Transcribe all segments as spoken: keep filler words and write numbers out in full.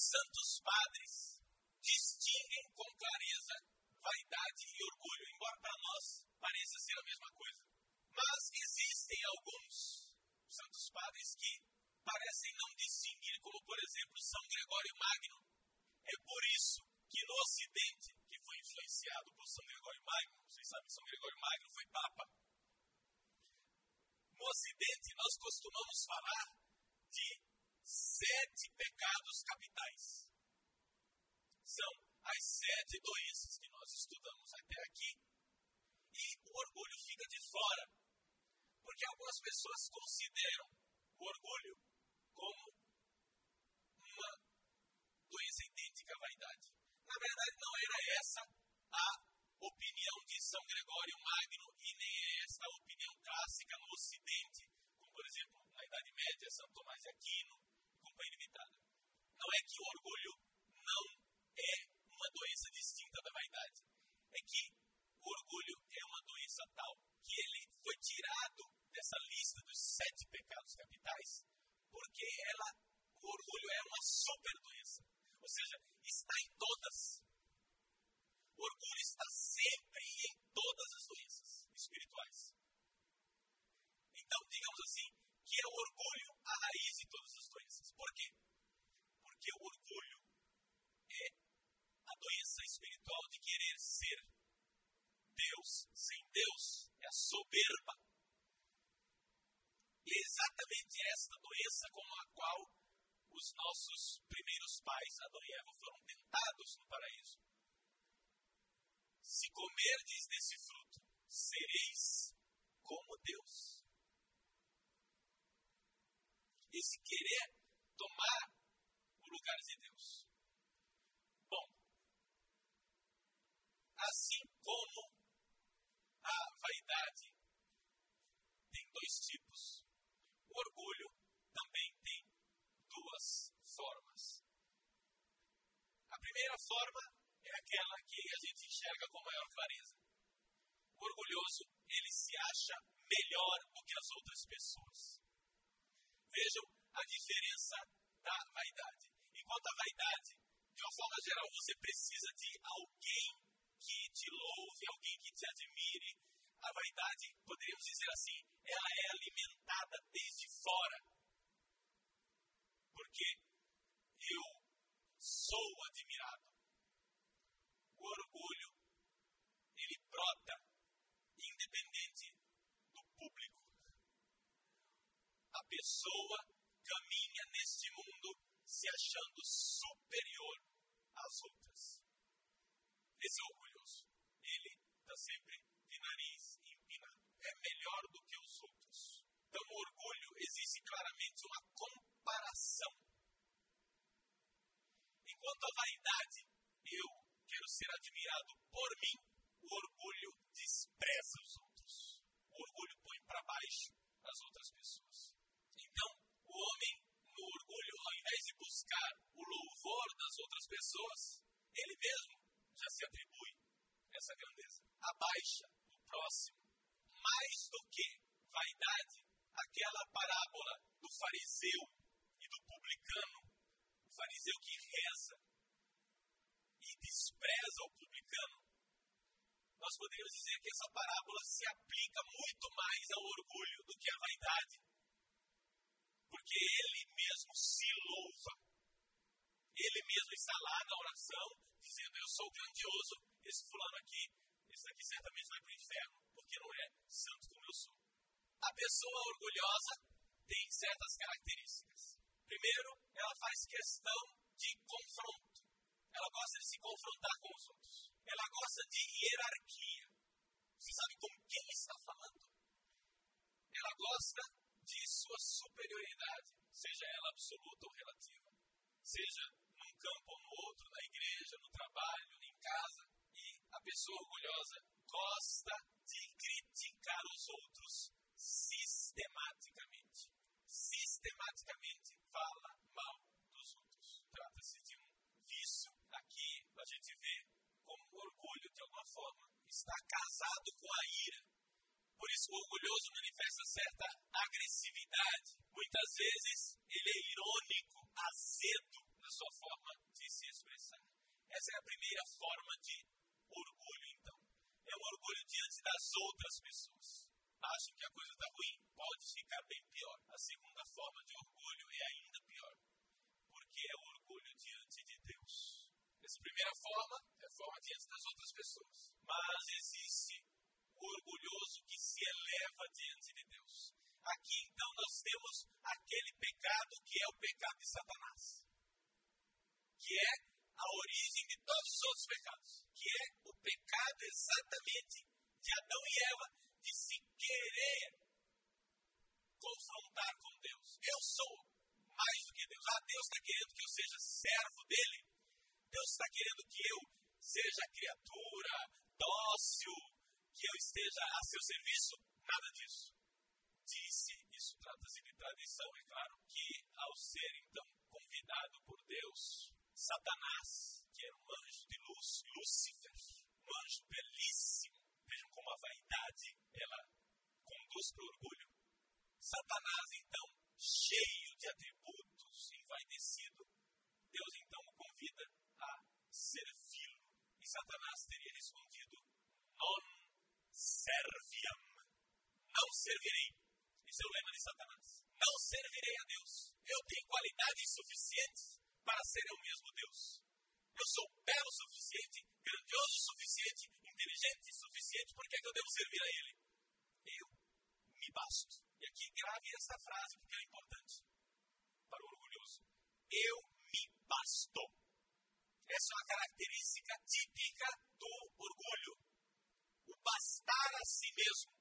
santos padres distinguem com clareza vaidade e orgulho, embora para nós pareça ser a mesma coisa. Mas existem alguns santos padres que parecem não distinguir, como por exemplo São Gregório Magno. É por isso que no Ocidente, que foi influenciado por São Gregório Magno, vocês sabem que São Gregório Magno foi Papa, no Ocidente nós costumamos falar de sete pecados capitais. São as sete doenças que nós estudamos até aqui, e o orgulho fica de fora, porque algumas pessoas consideram o orgulho como uma doença idêntica à vaidade. Na verdade, não era essa a opinião de São Gregório Magno e nem é essa a opinião clássica no Ocidente, como por exemplo na Idade Média, São Tomás de Aquino e companhia limitada. Não é que o orgulho não é uma doença distinta da vaidade, é que o orgulho é uma doença tal que ele foi tirado dessa lista dos sete pecados capitais, porque ela, o orgulho é uma super doença, ou seja, está em todas. O orgulho está sempre em todas as doenças espirituais. Então, digamos assim, que é o orgulho a raiz de todas as doenças. Por quê? Porque o orgulho é a doença espiritual de querer ser Deus sem Deus, é a soberba. E é exatamente esta doença com a qual os nossos primeiros pais, Adão e Eva, foram tentados no paraíso. Se comerdes desse fruto, sereis como Deus. Esse querer tomar o lugar de Deus. Bom, assim como a vaidade tem dois tipos, o orgulho também tem duas formas. A primeira forma é aquela que a gente enxerga com maior clareza. O orgulhoso, ele se acha melhor do que as outras pessoas. Vejam a diferença da vaidade. Enquanto a vaidade, de uma forma geral, você precisa de alguém que te louve, alguém que te admire. A vaidade, poderíamos dizer assim, ela é alimentada desde fora. Porque eu sou admirado. O orgulho, ele brota independente do público. A pessoa caminha neste mundo se achando superior às outras. Esse orgulhoso, ele está sempre de nariz empinado. É melhor do que os outros. Então, o orgulho existe claramente uma comparação. Enquanto a vaidade, eu quero ser admirado por mim, o orgulho despreza os outros. O orgulho põe para baixo as outras pessoas. Então, o homem, no orgulho, ao invés de buscar o louvor das outras pessoas, ele mesmo já se atribui essa grandeza. Abaixa o próximo. Mais do que vaidade, aquela parábola do fariseu e do publicano, o fariseu que reza, despreza o publicano, nós poderíamos dizer que essa parábola se aplica muito mais ao orgulho do que à vaidade, porque ele mesmo se louva, ele mesmo está lá na oração, dizendo eu sou grandioso, esse fulano aqui, esse aqui certamente vai para o inferno, porque não é santo como eu sou. A pessoa orgulhosa tem certas características. Primeiro, ela faz questão de confronto. Ela gosta de se confrontar com os outros. Ela gosta de hierarquia. Você sabe com quem está falando? Ela gosta de sua superioridade, seja ela absoluta ou relativa. Seja num campo ou no outro, na igreja, no trabalho, em casa. E a pessoa orgulhosa gosta de criticar os outros sistematicamente. Sistematicamente fala mal dos outros. Trata-se de um vício. Aqui a gente vê como o orgulho, de alguma forma, está casado com a ira. Por isso, o orgulhoso manifesta certa agressividade. Muitas vezes, ele é irônico, azedo. na sua forma de se expressar. Essa é a primeira forma de orgulho, então. É um orgulho diante das outras pessoas. Acham que a coisa está ruim, pode ficar bem pior. A segunda forma de orgulho é ainda pior, porque é o orgulho diante de Deus. Essa primeira forma é a forma diante das outras pessoas. Mas existe o orgulhoso que se eleva diante de Deus. Aqui, então, nós temos aquele pecado que é o pecado de Satanás, que é a origem de todos os outros pecados, que é o pecado exatamente de Adão e Eva, de se querer confrontar com Deus. Eu sou mais do que Deus. Ah, Deus está querendo que eu seja servo dele. Deus está querendo que eu seja criatura, dócil, que eu esteja a seu serviço. Nada disso. Disse, isso trata-se de tradição, é claro, que ao ser então convidado por Deus, Satanás, que era um anjo de luz, Lúcifer, um anjo belíssimo, vejam como a vaidade, ela conduz para o orgulho. Satanás, então, cheio de atributos, envaidecido, Deus então o convida a servi-lo. E Satanás teria respondido, non serviam, não servirei. Esse é o lema de Satanás. Não servirei a Deus. Eu tenho qualidades suficientes para ser eu mesmo Deus. Eu sou belo o suficiente, grandioso o suficiente, inteligente o suficiente, por que eu devo servir a Ele? Eu me basto. E aqui grave essa frase, porque ela é importante para o orgulhoso. Eu me basto. Essa é uma característica típica do orgulho. O bastar a si mesmo.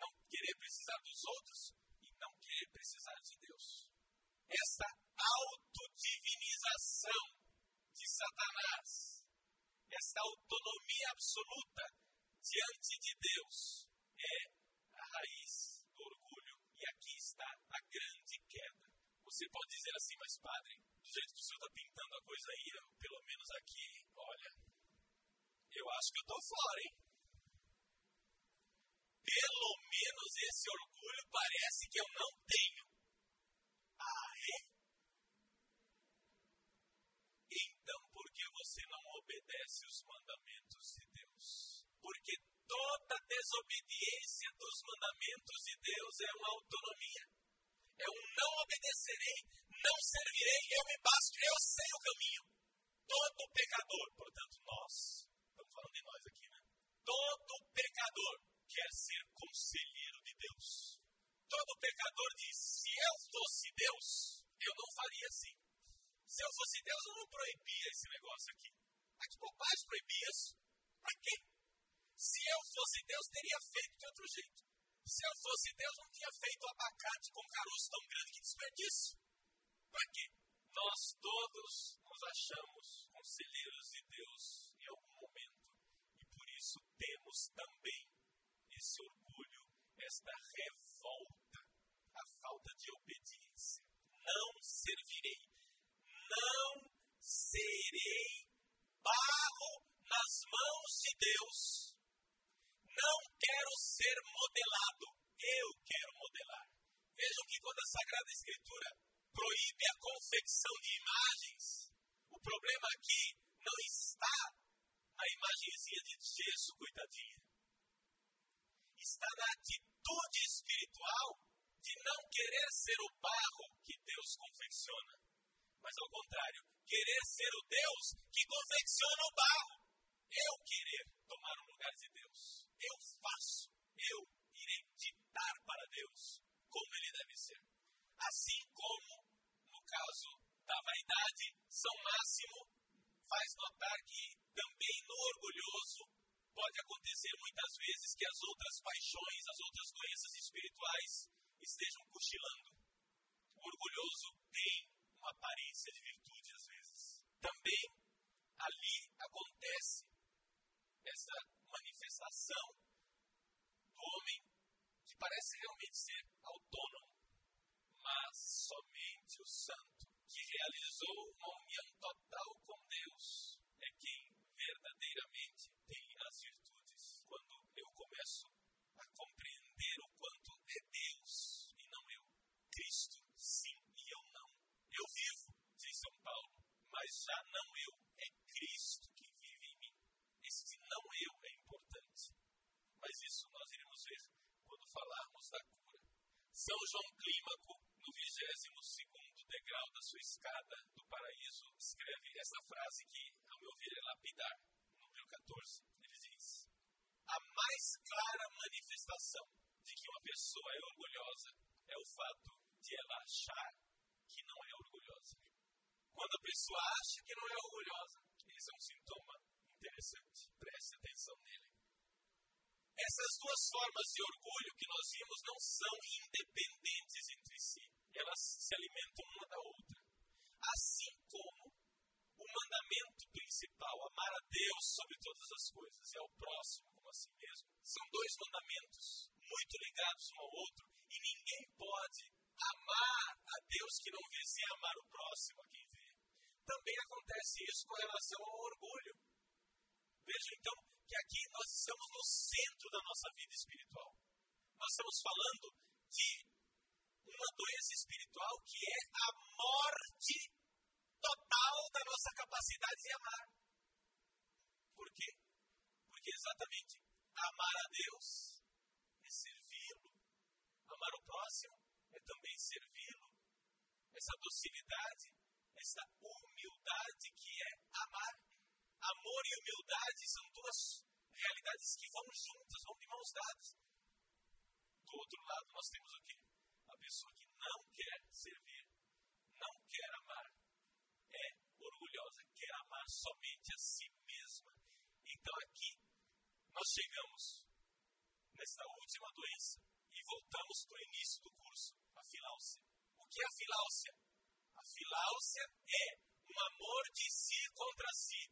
Não querer precisar dos outros e não querer precisar de Deus. Essa autodivinização de Satanás, essa autonomia absoluta diante de Deus é a raiz do orgulho. E aqui está a grande queda. Você pode dizer assim, mas padre, do jeito que o senhor está pintando a coisa aí, eu, pelo menos aqui, olha, eu acho que eu estou fora, hein? Pelo menos esse orgulho parece que eu não tenho. Ah, é? Então, por que você não obedece os mandamentos de Deus? Porque toda desobediência dos mandamentos de Deus é uma autonomia. É um não obedecerei, não servirei, eu me basto, eu sei o caminho. Todo pecador, portanto nós, estamos falando de nós aqui, né? Todo pecador quer ser conselheiro de Deus. Todo pecador diz, se eu fosse Deus, eu não faria assim. Se eu fosse Deus, eu não proibia esse negócio aqui. Mas que bobagem proibir isso? Pra quê? Se eu fosse Deus, teria feito de outro jeito. Se eu fosse Deus, não tinha feito o abacate com um caroço tão grande que desperdício. Pra quê? Nós todos nos achamos conselheiros de Deus em algum momento. E por isso temos também esse orgulho, esta revolta, a falta de obediência. Não servirei, não serei barro nas mãos de Deus. Não quero ser modelado, eu quero modelar. Vejam que quando a Sagrada Escritura proíbe a confecção de imagens, o problema aqui não está na imagenzinha de gesso, coitadinha. Está na atitude espiritual de não querer ser o barro que Deus confecciona, mas ao contrário, querer ser o Deus que confecciona o barro. Eu querer tomar o lugar de Deus, eu faço, eu irei ditar para Deus como ele deve ser. Assim como, no caso da vaidade, São Máximo faz notar que também no orgulhoso pode acontecer muitas vezes que as outras paixões, as outras doenças espirituais estejam cochilando. O orgulhoso tem uma aparência de virtude às vezes. Também ali acontece essa manifestação do homem que parece realmente ser autônomo, mas somente o santo que realizou uma união total com Deus é quem verdadeiramente tem as virtudes. Quando eu começo a compreender o quanto é Deus e não eu, Cristo sim e eu não, eu vivo, diz São Paulo, falarmos da cura. São João Clímaco, no vigésimo segundo degrau da sua Escada do Paraíso, escreve essa frase que, ao meu ver, é lapidar. Número catorze, ele diz: a mais clara manifestação de que uma pessoa é orgulhosa é o fato de ela achar que não é orgulhosa. Quando a pessoa acha que não é orgulhosa, esse é um sintoma interessante, preste atenção nele. Essas duas formas de orgulho que nós vimos não são independentes entre si, elas se alimentam uma da outra. Assim como o mandamento principal, amar a Deus sobre todas as coisas e ao próximo como a si mesmo, são dois mandamentos muito ligados um ao outro, e ninguém pode amar a Deus que não vê sem amar o próximo a quem vê. Também acontece isso com relação ao orgulho. Veja então que aqui nós estamos no centro da nossa vida espiritual. Nós estamos falando de uma doença espiritual que é a morte total da nossa capacidade de amar. Por quê? Porque exatamente amar a Deus é servi-lo. Amar o próximo é também servi-lo. Essa docilidade, essa humildade que é amar. Amor e humildade são duas realidades que vão juntas, vão de mãos dadas. Do outro lado, nós temos o quê? A pessoa que não quer servir, não quer amar, é orgulhosa, quer amar somente a si mesma. Então aqui, nós chegamos nesta última doença e voltamos para o início do curso, a filáusia. O que é a filáusia? A filáusia é um amor de si contra si.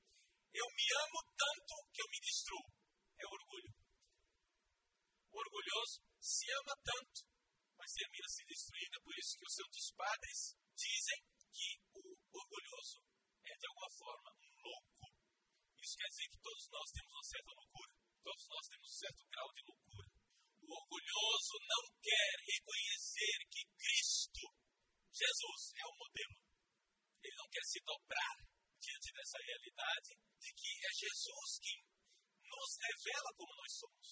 Eu me amo tanto que eu me destruo. É orgulho. O orgulhoso se ama tanto, mas termina se destruindo. É por isso que os santos padres dizem que o orgulhoso é, de alguma forma, um louco. Isso quer dizer que todos nós temos uma certa loucura. Todos nós temos um certo grau de loucura. O orgulhoso não quer reconhecer que Cristo, Jesus, é o modelo. Ele não quer se dobrar diante dessa realidade de que é Jesus quem nos revela como nós somos.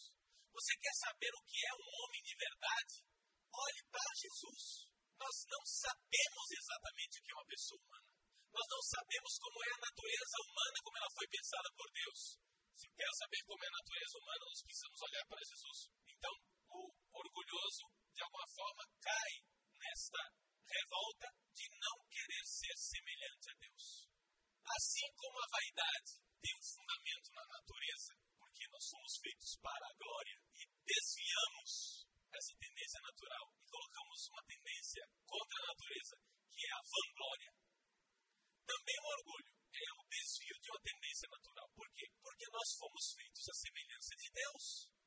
Você quer saber o que é um homem de verdade? Olhe para Jesus. Nós não sabemos exatamente o que é uma pessoa humana. Nós não sabemos como é a natureza humana, como ela foi pensada por Deus. Se quer saber como é a natureza humana, nós precisamos olhar para Jesus. Então, o orgulhoso, de alguma forma, cai nesta revolta de não querer ser semelhante a Deus. Assim como a vaidade tem um fundamento na natureza, porque nós somos feitos para a glória e desviamos essa tendência natural e colocamos uma tendência contra a natureza, que é a vanglória. Também o orgulho é o desvio de uma tendência natural. Por quê? Porque nós fomos feitos à semelhança de Deus.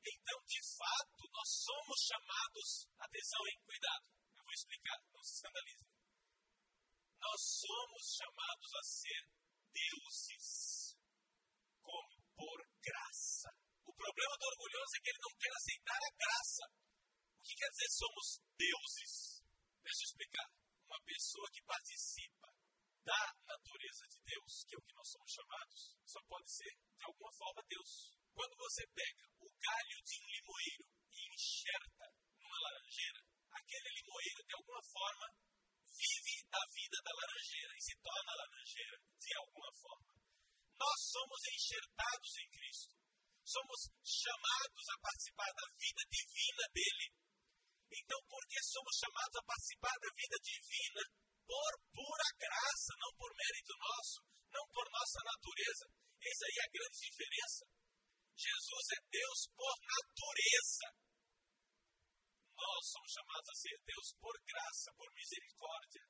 Então, de fato, nós somos chamados... Atenção, hein? Cuidado. Eu vou explicar, não se escandalize. Nós somos chamados a ser deuses, como por graça. O problema do orgulhoso é que ele não quer aceitar a graça. O que quer dizer somos deuses? Deixa eu explicar. Uma pessoa que participa da natureza de Deus, que é o que nós somos chamados, só pode ser, de alguma forma, Deus. Quando você pega o galho de um limoeiro e enxerta numa laranjeira, aquele limoeiro, de alguma forma, vive a vida da laranjeira e se torna laranjeira de alguma forma. Nós somos enxertados em Cristo. Somos chamados a participar da vida divina dele. Então, porque somos chamados a participar da vida divina por pura graça, não por mérito nosso, não por nossa natureza. Essa aí é a grande diferença. Jesus é Deus por natureza. Nós somos chamados a ser Deus por graça, por misericórdia,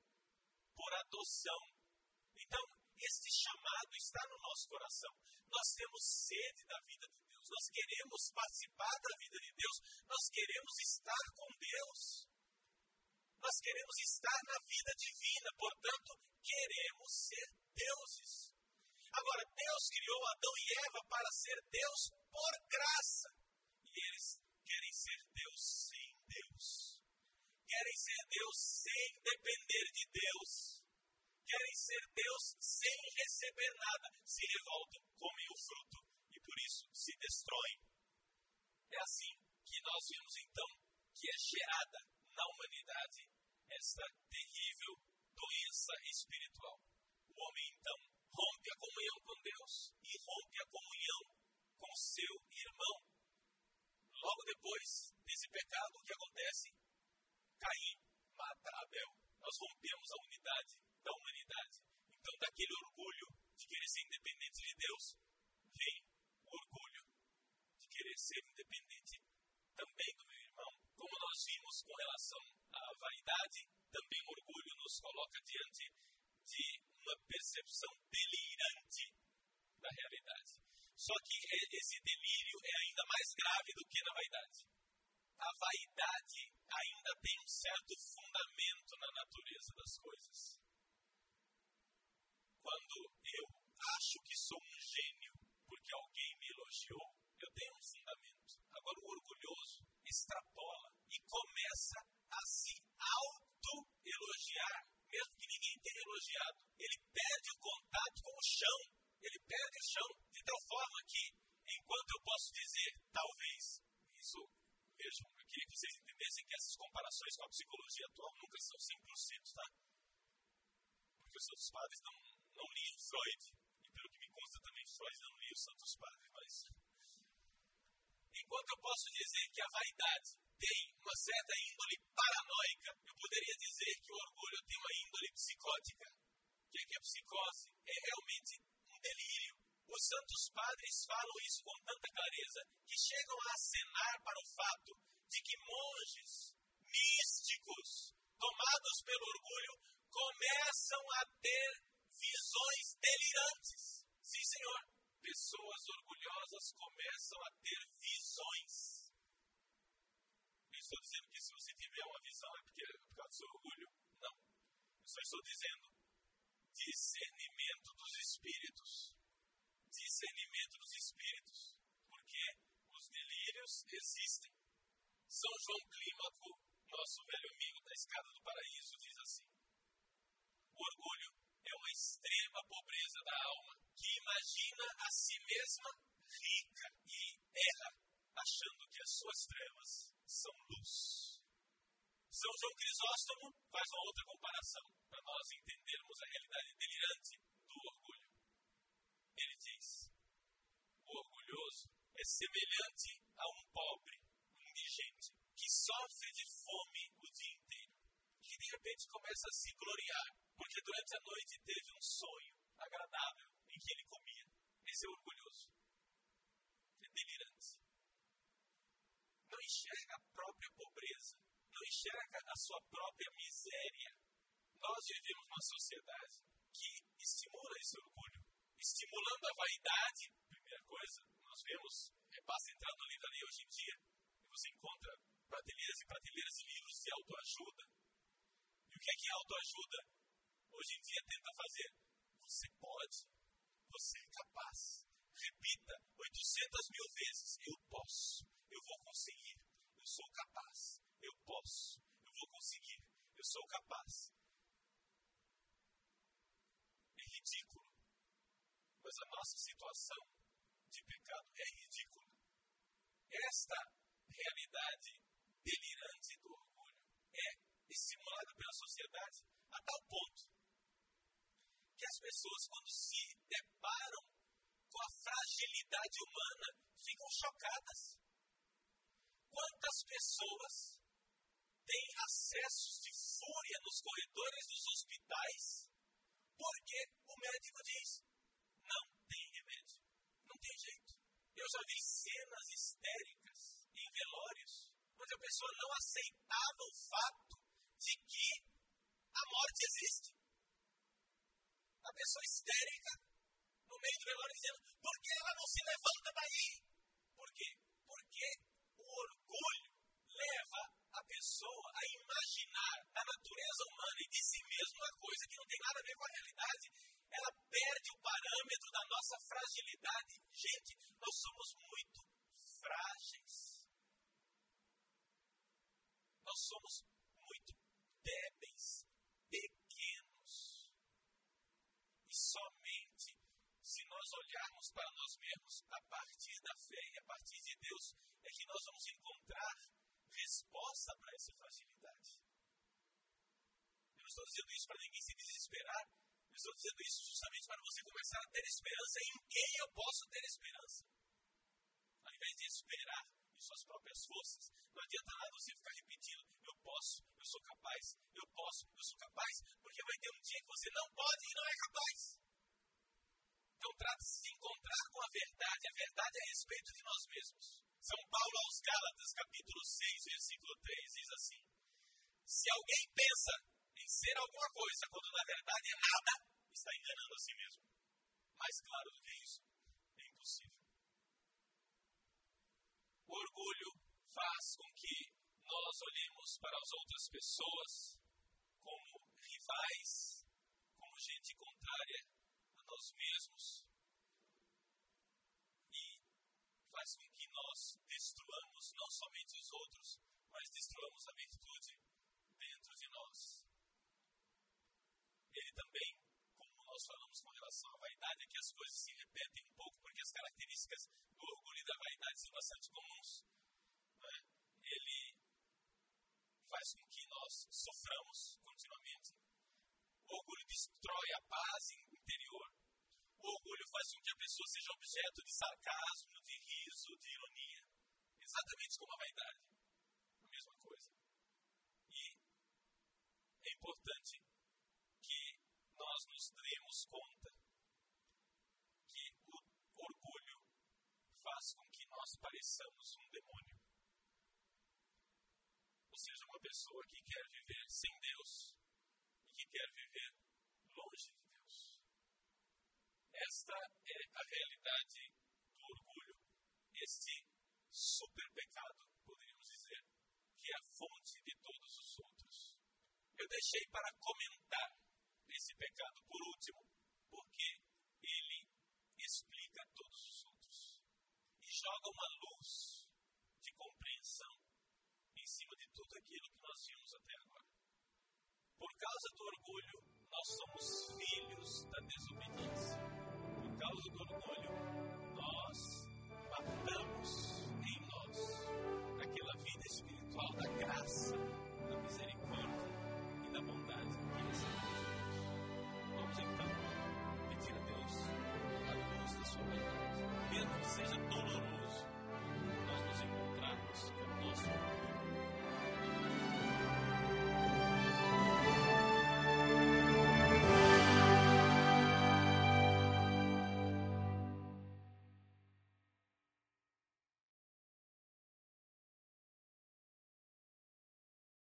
por adoção. Então, este chamado está no nosso coração. Nós temos sede da vida de Deus. Nós queremos participar da vida de Deus. Nós queremos estar com Deus. Nós queremos estar na vida divina. Portanto, queremos ser deuses. Agora, Deus criou Adão e Eva para ser Deus por graça. E eles querem ser Deus sem Deus. Querem ser Deus sem depender de Deus. Querem ser Deus sem receber nada. Se revoltam, comem o fruto e por isso se destroem. É assim que nós vemos então que é gerada na humanidade esta terrível doença espiritual. O homem, então, rompe a comunhão com Deus e rompe a comunhão com seu irmão. Logo depois desse pecado, o que acontece? Caim mata Abel. Nós rompemos a unidade da humanidade. Então, daquele orgulho de querer ser independente de Deus, vem o orgulho de querer ser independente também do meu irmão. Como nós vimos com relação à vaidade, também o orgulho nos coloca diante de uma percepção delirante da realidade. Só que esse delírio é ainda mais grave do que na vaidade. A vaidade ainda tem um certo fundamento na natureza das coisas. Quando eu acho que sou um gênio porque alguém me elogiou, eu tenho um fundamento. Agora, o orgulhoso extrapola e começa a se auto-elogiar, mesmo que ninguém tenha elogiado. Ele perde o contato com o chão, ele perde o chão, de tal forma que, enquanto eu posso dizer, talvez, isso, vejam, eu queria que vocês entendessem que essas comparações com a psicologia atual nunca são cem por cento, tá? Porque os Santos Padres não, não liam Freud, e pelo que me consta também, Freud não lia os Santos Padres, mas... Enquanto eu posso dizer que a vaidade tem uma certa índole paranoica, eu poderia dizer que o orgulho tem uma índole psicótica. O que é, que é psicose? É realmente um delírio. Os santos padres falam isso com tanta clareza que chegam a acenar para o fato de que monges místicos, tomados pelo orgulho, começam a ter visões delirantes. Sim, senhor. Pessoas orgulhosas começam a ter visões. Eu estou dizendo que se você tiver uma visão é porque é por causa do seu orgulho? Não. Eu só estou dizendo discernimento dos espíritos. Discernimento dos espíritos. Porque os delírios existem. São João Clímaco, nosso velho amigo da Escada do Paraíso, diz assim: o orgulho é uma extrema pobreza da alma, que imagina a si mesma rica e erra, achando que as suas trevas são luz. São João Crisóstomo faz uma outra comparação, para nós entendermos a realidade delirante do orgulho. Ele diz: o orgulhoso é semelhante a um pobre, um indigente, que sofre de fome o dia inteiro, que de repente começa a se gloriar, porque durante a noite teve um sonho agradável em que ele comia. Esse é orgulhoso. É delirante. Não enxerga a própria pobreza. Não enxerga a sua própria miséria. Nós vivemos uma sociedade que estimula esse orgulho. Estimulando a vaidade, primeira coisa, nós vemos, é basta entrar na livraria hoje em dia, e você encontra prateleiras e prateleiras de livros de autoajuda. E o que é que autoajuda hoje em dia tenta fazer? Você pode, você é capaz. Repita oitocentas mil vezes: eu posso, eu vou conseguir, eu sou capaz, eu posso, eu vou conseguir, eu sou capaz. É ridículo, mas a nossa situação de pecado é ridícula. Esta realidade delirante do orgulho é estimulada pela sociedade a tal ponto que as pessoas, quando se deparam com a fragilidade humana, ficam chocadas. Quantas pessoas têm acessos de fúria nos corredores dos hospitais porque o médico diz: não tem remédio, não tem jeito. Eu já vi cenas histéricas em velórios, onde a pessoa não aceitava o fato de que a morte existe. A pessoa histérica no meio do velório dizendo: por que ela não se levanta daí? Por quê? Porque o orgulho leva a pessoa a imaginar da natureza humana e de si mesma uma coisa que não tem nada a ver com a realidade. Ela perde o parâmetro da nossa fragilidade. Gente, nós somos muito frágeis. Nós somos muito débeis, pequenos. Somente se nós olharmos para nós mesmos a partir da fé e a partir de Deus é que nós vamos encontrar resposta não estou dizendo isso para ninguém se desesperar. Eu estou dizendo isso justamente para você começar a ter esperança em quem eu posso ter esperança. Ao invés de esperar em suas próprias forças, não adianta nada você ficar repetindo, eu posso, eu sou capaz, eu posso, eu sou capaz, porque vai ter um dia que você não pode e não é capaz. Então trata-se de encontrar com a verdade, a verdade é a respeito de nós mesmos. São Paulo aos Gálatas, capítulo seis, versículo três, diz assim, se alguém pensa em ser alguma coisa, quando na verdade é nada, está enganando a si mesmo. Mais claro do que isso, é impossível. O orgulho faz com que nós olhemos para as outras pessoas como rivais, como gente contrária a nós mesmos. E faz com que nós destruamos não somente os outros, mas destruamos a virtude dentro de nós. Ele também, como nós falamos com relação à vaidade, é que as coisas se repetem um pouco, porque as características do orgulho e da vaidade são bastante comuns. Né? Ele faz com que nós soframos continuamente. O orgulho destrói a paz interior. O orgulho faz com que a pessoa seja objeto de sarcasmo, de riso, de ironia. Exatamente como a vaidade. A mesma coisa. E é importante que nós nos demos conta que o orgulho faz com que nós pareçamos um demônio. Ou seja, uma pessoa que quer viver sem Deus e que quer viver longe de Deus. Esta é a realidade do orgulho, este super pecado, poderíamos dizer, que é a fonte de todos os outros. Eu deixei para comentar esse pecado por último, porque ele explica todos os outros e joga uma luz de compreensão em cima de tudo aquilo que nós vimos até agora. Por causa do orgulho, nós somos filhos da desobediência. Por causa do orgulho,